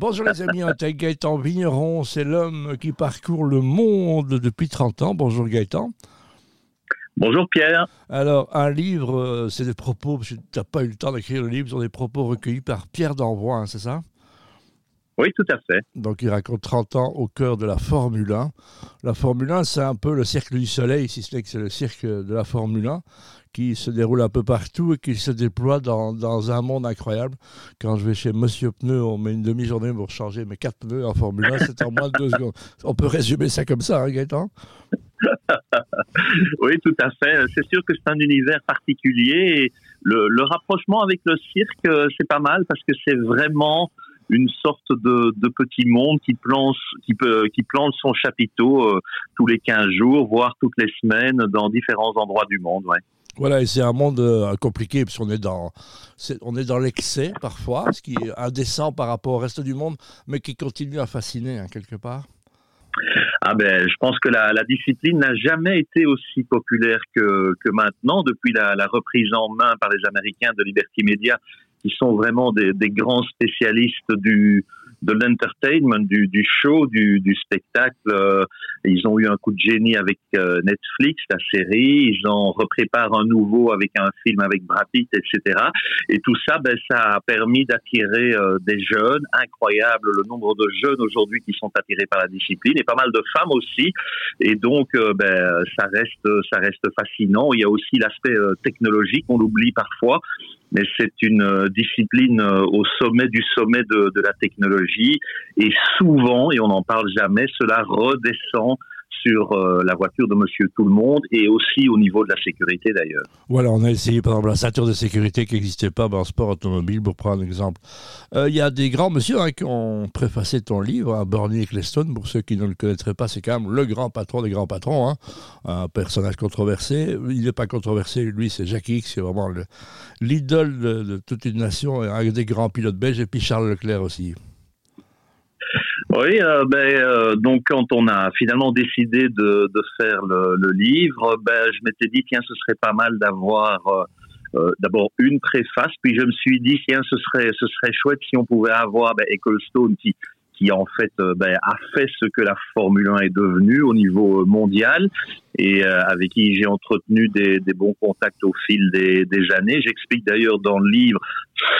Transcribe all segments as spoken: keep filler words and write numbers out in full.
Bonjour les amis, on est Gaëtan Vigneron, c'est l'homme qui parcourt le monde depuis trente ans. Bonjour Gaëtan. Bonjour Pierre. Alors, un livre, c'est des propos, parce que tu n'as pas eu le temps d'écrire le livre, ce sont des propos recueillis par Pierre d'Envoi, hein, c'est ça ? Oui, tout à fait. Donc il raconte trente ans au cœur de la Formule un. La Formule un, c'est un peu le cirque du soleil, si ce n'est que c'est le cirque de la Formule un, qui se déroule un peu partout et qui se déploie dans, dans un monde incroyable. Quand je vais chez Monsieur Pneu, on met une demi-journée pour changer mes quatre pneus en Formule un, c'est en moins de deux secondes. On peut résumer ça comme ça, hein, Gaëtan ? Oui, tout à fait. C'est sûr que c'est un univers particulier. Et le, le rapprochement avec le cirque, c'est pas mal parce que c'est vraiment une sorte de, de petit monde qui plante, qui, peut, qui plante son chapiteau euh, tous les quinze jours, voire toutes les semaines, dans différents endroits du monde. Ouais. Voilà, et c'est un monde euh, compliqué, parce qu'on est dans, c'est, on est dans l'excès parfois, ce qui est indécent par rapport au reste du monde, mais qui continue à fasciner hein, quelque part. Ah ben, je pense que la, la discipline n'a jamais été aussi populaire que, que maintenant, depuis la, la reprise en main par les Américains de Liberty Media, qui sont vraiment des, des grands spécialistes du, de l'entertainment, du, du show, du, du spectacle. Euh, ils ont eu un coup de génie avec euh, Netflix, la série. Ils en repréparent un nouveau avec un film avec Brad Pitt, et cetera. Et tout ça, ben, ça a permis d'attirer euh, des jeunes. Incroyable le nombre de jeunes aujourd'hui qui sont attirés par la discipline et pas mal de femmes aussi. Et donc, euh, ben, ça reste, ça reste fascinant. Il y a aussi l'aspect euh, technologique, on l'oublie parfois. Mais c'est une discipline au sommet du sommet de, de la technologie. Et souvent, et on n'en parle jamais, cela redescend sur la voiture de Monsieur Tout-le-Monde et aussi au niveau de la sécurité d'ailleurs. Voilà, on a essayé par exemple la ceinture de sécurité qui n'existait pas en sport automobile, pour prendre un exemple. Il euh, y a des grands messieurs hein, qui ont préfacé ton livre, hein, Bernie Ecclestone, pour ceux qui ne le connaîtraient pas, c'est quand même le grand patron des grands patrons, hein, un personnage controversé. Il n'est pas controversé, lui c'est Jackie, c'est vraiment le, l'idole de, de toute une nation, un des grands pilotes belges, et puis Charles Leclerc aussi. Oui, euh, ben euh, donc quand on a finalement décidé de, de faire le, le livre, ben je m'étais dit tiens ce serait pas mal d'avoir euh, euh, d'abord une préface, puis je me suis dit tiens ce serait ce serait chouette si on pouvait avoir ben, Ecclestone qui qui en fait euh, ben, a fait ce que la Formule un est devenue au niveau mondial et euh, avec qui j'ai entretenu des, des bons contacts au fil des, des années. J'explique d'ailleurs dans le livre,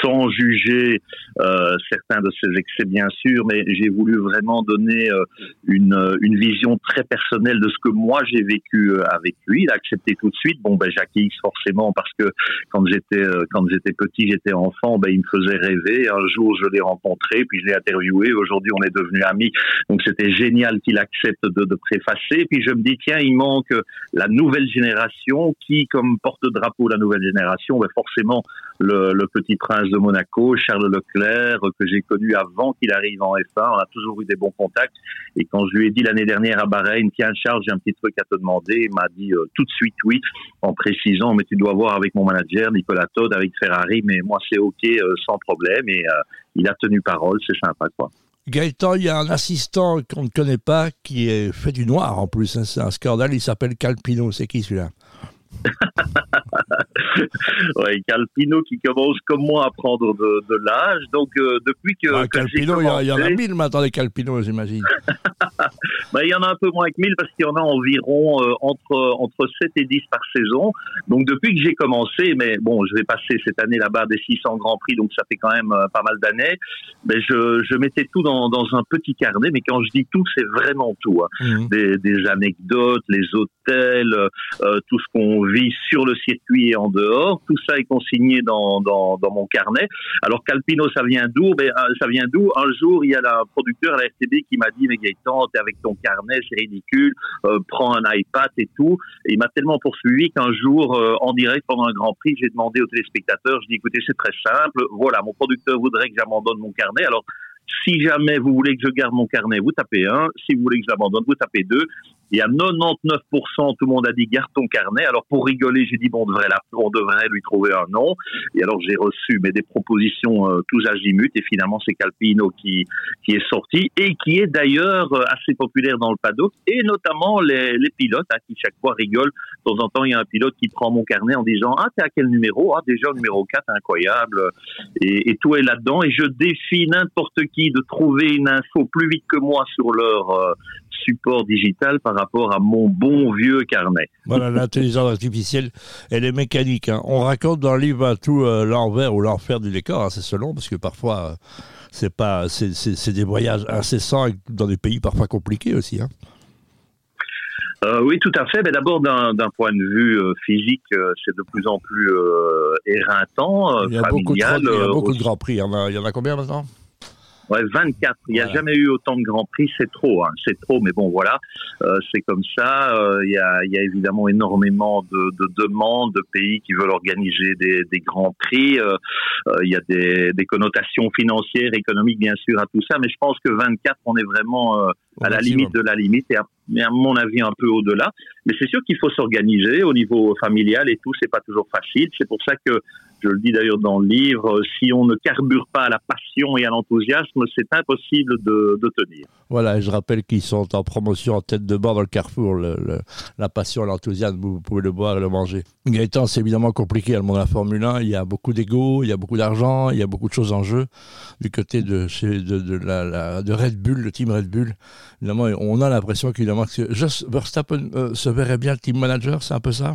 sans juger euh, certains de ses excès bien sûr, mais j'ai voulu vraiment donner euh, une, une vision très personnelle de ce que moi j'ai vécu avec lui. Il a accepté tout de suite. Bon ben Jackie X forcément parce que quand j'étais euh, quand j'étais petit, j'étais enfant, ben il me faisait rêver. Un jour je l'ai rencontré, puis je l'ai interviewé. Aujourd'hui on est devenus amis, donc c'était génial qu'il accepte de, de préfacer. Et puis je me dis tiens, il manque la nouvelle génération qui, comme porte-drapeau de la nouvelle génération, ben forcément le, le petit prince de Monaco, Charles Leclerc, que j'ai connu avant qu'il arrive en F un. On a toujours eu des bons contacts. Et quand je lui ai dit l'année dernière à Bahreïn, tiens Charles, j'ai un petit truc à te demander, il m'a dit euh, tout de suite oui, en précisant, mais tu dois voir avec mon manager, Nicolas Todd, avec Ferrari, mais moi c'est ok, euh, sans problème. Et euh, il a tenu parole, c'est sympa quoi. Gaëtan, il y a un assistant qu'on ne connaît pas qui est fait du noir en plus, hein, c'est un scandale, il s'appelle Calpino, c'est qui celui-là ? Oui, Calpino qui commence comme moi à prendre de, de l'âge, donc euh, depuis que, ah, que Calpino, j'ai commencé... il y en a mille maintenant des Calpinos, j'imagine. Bah, il y en a un peu moins que mille parce qu'il y en a environ euh, entre, entre sept et dix par saison. Donc depuis que j'ai commencé, mais bon, je vais passer cette année la barre des six cents Grands Prix, donc ça fait quand même euh, pas mal d'années. Mais je, je mettais tout dans, dans un petit carnet, mais quand je dis tout, c'est vraiment tout. Hein. Mmh. Des, des anecdotes, les hôtels, euh, tout ce qu'on vit sur le circuit et en dehors, tout ça est consigné dans, dans, dans mon carnet. Alors Calpino, ça vient d'où ? Ben, ça vient d'où ? Un jour, il y a un producteur à la R T B qui m'a dit « Mais Gaëtan, t'es avec ton carnet, c'est ridicule, euh, prends un iPad et tout ». Et il m'a tellement poursuivi qu'un jour, euh, en direct, pendant un Grand Prix, j'ai demandé aux téléspectateurs, je dis écoutez, c'est très simple, voilà, mon producteur voudrait que j'abandonne mon carnet, alors si jamais vous voulez que je garde mon carnet, vous tapez un, si vous voulez que je l'abandonne, vous tapez deux, Et à quatre-vingt-dix-neuf pour cent, tout le monde a dit « garde ton carnet ». Alors pour rigoler, j'ai dit « bon, on devrait, la, on devrait lui trouver un nom ». Et alors j'ai reçu mais, des propositions euh, tous azimuts, et finalement c'est Calpino qui, qui est sorti, et qui est d'ailleurs euh, assez populaire dans le paddock, et notamment les, les pilotes hein, qui chaque fois rigolent. De temps en temps, il y a un pilote qui prend mon carnet en disant « ah, t'es à quel numéro ? Ah, déjà numéro quatre, incroyable ». Et tout est là-dedans, et je défie n'importe qui de trouver une info plus vite que moi sur leur... Euh, support digital par rapport à mon bon vieux carnet. Voilà, l'intelligence artificielle, elle est mécanique. Hein. On raconte dans le livre tout euh, l'envers ou l'enfer du décor, hein, c'est selon, parce que parfois, euh, c'est, pas, c'est, c'est, c'est des voyages incessants dans des pays parfois compliqués aussi. Hein. Euh, oui, tout à fait. Mais d'abord, d'un, d'un point de vue euh, physique, euh, c'est de plus en plus euh, éreintant, euh, il y a familial. Beaucoup de, il y a beaucoup de Grands Prix. Il y en a, il y en a combien maintenant ? Ouais, vingt-quatre. Il n'y a voilà. jamais eu autant de Grands Prix. C'est trop, hein. C'est trop. Mais bon, voilà. Euh, c'est comme ça. Euh, il y a, il y a évidemment énormément de, de demandes de pays qui veulent organiser des, des Grands Prix. Euh, euh, il y a des, des connotations financières, économiques, bien sûr, à tout ça. Mais je pense que vingt-quatre, on est vraiment euh, à la limite de la limite et à, mais à mon avis un peu au-delà. Mais c'est sûr qu'il faut s'organiser au niveau familial et tout. C'est pas toujours facile. C'est pour ça que je le dis d'ailleurs dans le livre, si on ne carbure pas à la passion et à l'enthousiasme, c'est impossible de, de tenir. Voilà, et je rappelle qu'ils sont en promotion en tête de bord dans le Carrefour. Le, le, la passion et l'enthousiasme, vous pouvez le boire et le manger. Gaëtan, c'est évidemment compliqué dans le monde de la Formule un. Il y a beaucoup d'ego, il y a beaucoup d'argent, il y a beaucoup de choses en jeu. Du côté de, chez, de, de, la, la, de Red Bull, le team Red Bull, évidemment, on a l'impression qu'évidemment, que Just Verstappen euh, se verrait bien le team manager, c'est un peu ça ?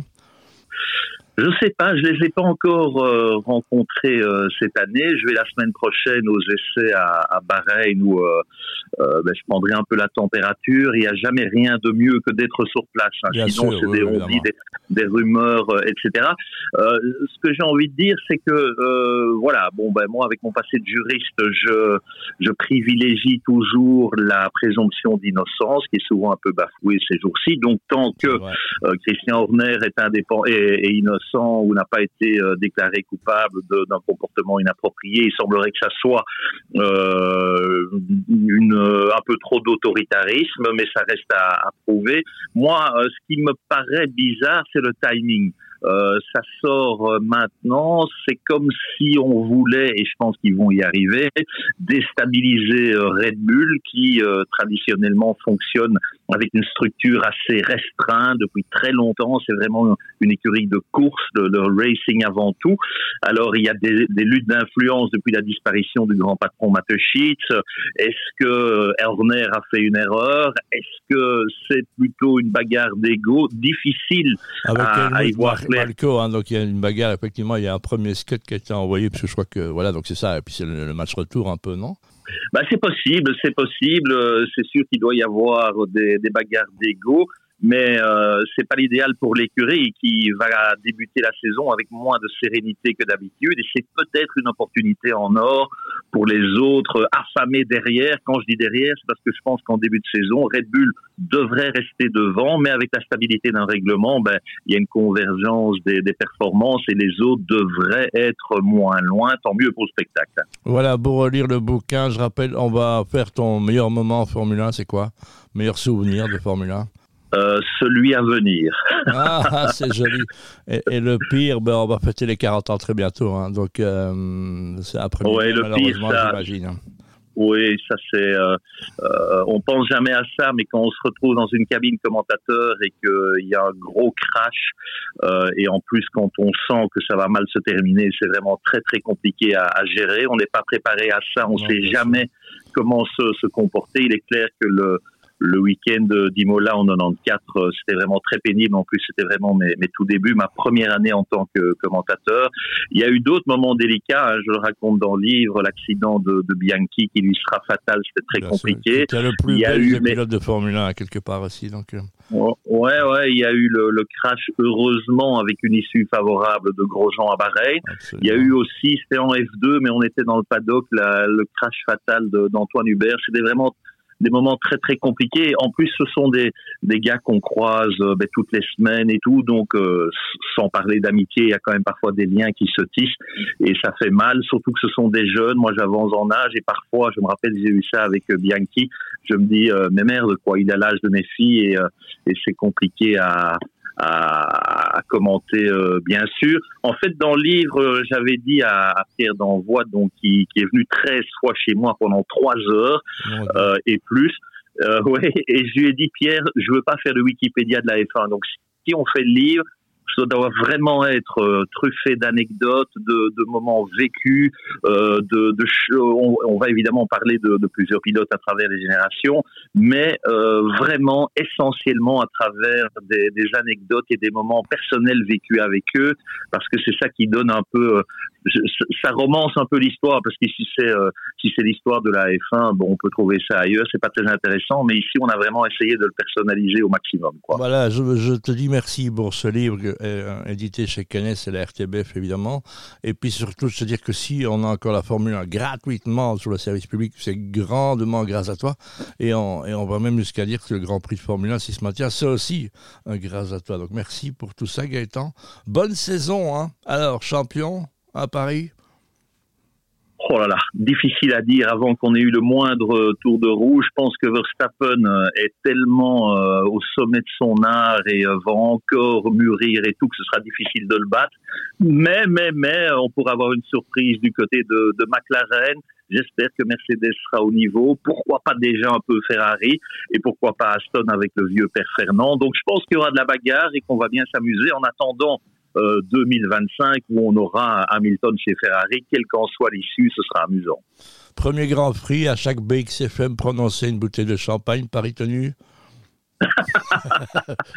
Je sais pas, je les ai pas encore euh, rencontrés euh, cette année. Je vais la semaine prochaine aux essais à, à Bahreïn où euh, euh, ben, je prendrai un peu la température. Il n'y a jamais rien de mieux que d'être sur place. Hein. Sinon, sûr, c'est oui, des on dit, des, des rumeurs, euh, et cetera. Euh, ce que j'ai envie de dire, c'est que euh, voilà, bon ben moi, avec mon passé de juriste, je je privilégie toujours la présomption d'innocence, qui est souvent un peu bafouée ces jours-ci. Donc tant que euh, Christian Horner est indépendant et, et innocent, ou n'a pas été euh, déclaré coupable de, d'un comportement inapproprié. Il semblerait que ça soit euh, une, euh, un peu trop d'autoritarisme, mais ça reste à, à prouver. Moi, euh, ce qui me paraît bizarre, c'est le timing. Euh, ça sort maintenant, c'est comme si on voulait, et je pense qu'ils vont y arriver, déstabiliser Red Bull qui euh, traditionnellement fonctionne avec une structure assez restreinte depuis très longtemps. C'est vraiment une écurie de course, de, de racing avant tout. Alors il y a des, des luttes d'influence depuis la disparition du grand patron Matoschitz. Est-ce que Horner a fait une erreur ? Est-ce que c'est plutôt une bagarre d'ego ? Difficile à, à y voir. Marco, hein, donc il y a une bagarre, effectivement, il y a un premier skate qui a été envoyé, parce que je crois que, voilà, donc c'est ça, et puis c'est le, le match retour un peu, non ? Bah, c'est possible, c'est possible, c'est sûr qu'il doit y avoir des, des bagarres d'ego, mais euh, c'est pas l'idéal pour l'écurie qui va débuter la saison avec moins de sérénité que d'habitude, et c'est peut-être une opportunité en or pour les autres affamés derrière. Quand je dis derrière, c'est parce que je pense qu'en début de saison, Red Bull devrait rester devant, mais avec la stabilité d'un règlement, ben il y a une convergence des, des performances et les autres devraient être moins loin, tant mieux pour le spectacle. Voilà, pour relire le bouquin, je rappelle, on va faire ton meilleur moment en Formule un, c'est quoi ? Meilleur souvenir de Formule un ? Euh, celui à venir. Ah, c'est joli. Et, et le pire, ben, on va fêter les quarante ans très bientôt. Hein. Donc, euh, c'est après-midi, ouais, malheureusement, pire, ça... j'imagine. Oui, ça c'est. Euh, euh, on pense jamais à ça, mais quand on se retrouve dans une cabine commentateur et qu'il y a un gros crash, euh, et en plus quand on sent que ça va mal se terminer, c'est vraiment très très compliqué à, à gérer. On n'est pas préparé à ça. On ne sait jamais comment se, se comporter. Il est clair que le Le week-end d'Imola en quatre-vingt-quatorze, c'était vraiment très pénible. En plus, c'était vraiment mes, mes tout débuts, ma première année en tant que commentateur. Il y a eu d'autres moments délicats. Hein, je le raconte dans le livre, l'accident de, de Bianchi qui lui sera fatal. C'était très Bien compliqué. C'était le plus bel pilote de Formule un quelque part aussi. Donc... Ouais, ouais. Il y a eu le, le crash, heureusement, avec une issue favorable de Grosjean à Bahreïn. Absolument. Il y a eu aussi, c'était en F deux, mais on était dans le paddock, la, le crash fatal de, d'Antoine Hubert. C'était vraiment des moments très très compliqués. En plus, ce sont des des gars qu'on croise euh, ben, toutes les semaines et tout, donc euh, sans parler d'amitié, il y a quand même parfois des liens qui se tissent et ça fait mal, surtout que ce sont des jeunes. Moi, j'avance en âge et parfois, je me rappelle, j'ai eu ça avec euh, Bianchi. Je me dis, euh, mais merde, quoi, il a l'âge de mes filles et, euh, et c'est compliqué à à commenter, euh, bien sûr. En fait, dans le livre, euh, j'avais dit à, à Pierre d'Envoi, donc qui, qui est venu treize fois chez moi pendant trois heures mmh. euh, et plus, euh, ouais, et je lui ai dit, Pierre, je veux pas faire le Wikipédia de la F un, donc si on fait le livre, ça doit vraiment être euh, truffé d'anecdotes, de, de moments vécus, euh, de, de on, on va évidemment parler de, de plusieurs pilotes à travers les générations, mais euh, vraiment essentiellement à travers des, des anecdotes et des moments personnels vécus avec eux, parce que c'est ça qui donne un peu, euh, je, ça romance un peu l'histoire, parce que si c'est euh, si c'est l'histoire de la F un, bon, on peut trouver ça ailleurs, c'est pas très intéressant, mais ici on a vraiment essayé de le personnaliser au maximum, quoi. Voilà, je, je te dis merci pour ce livre que... édité chez Canet, c'est la R T B F évidemment, et puis surtout se dire que si on a encore la Formule un gratuitement sur le service public, c'est grandement grâce à toi, et on, et on va même jusqu'à dire que le Grand Prix de Formule un, si ce matin, c'est aussi grâce à toi, donc merci pour tout ça Gaëtan, bonne saison hein. Alors champion à Paris. Oh là là, difficile à dire avant qu'on ait eu le moindre tour de roue. Je pense que Verstappen est tellement euh, au sommet de son art et euh, va encore mûrir et tout, que ce sera difficile de le battre. Mais, mais, mais, on pourrait avoir une surprise du côté de, de McLaren. J'espère que Mercedes sera au niveau. Pourquoi pas déjà un peu Ferrari et pourquoi pas Aston avec le vieux père Fernand. Donc je pense qu'il y aura de la bagarre et qu'on va bien s'amuser en attendant deux mille vingt-cinq où on aura Hamilton chez Ferrari, quelle qu'en soit l'issue, ce sera amusant. Premier Grand Prix, à chaque B X F M prononcer une bouteille de champagne, Paris tenu.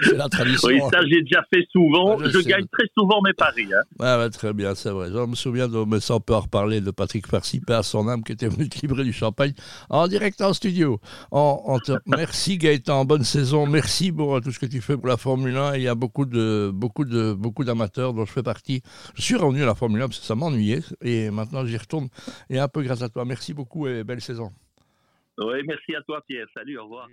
C'est la tradition. Oui, ça j'ai déjà fait souvent, ah, je, je gagne très souvent mes paris. Hein. Ah, bah, très bien, c'est vrai. Je me souviens, de, mais ça on peut en reparler, de Patrick Farsi, à son âme, qui était venu te livrer du champagne en direct en studio. En, en te... Merci Gaëtan, bonne saison, merci pour tout ce que tu fais pour la Formule un. Il y a beaucoup, de, beaucoup, de, beaucoup d'amateurs dont je fais partie. Je suis revenu à la Formule un parce que ça m'ennuyait et maintenant j'y retourne et un peu grâce à toi. Merci beaucoup et belle saison. Oui, merci à toi Pierre, salut, au revoir.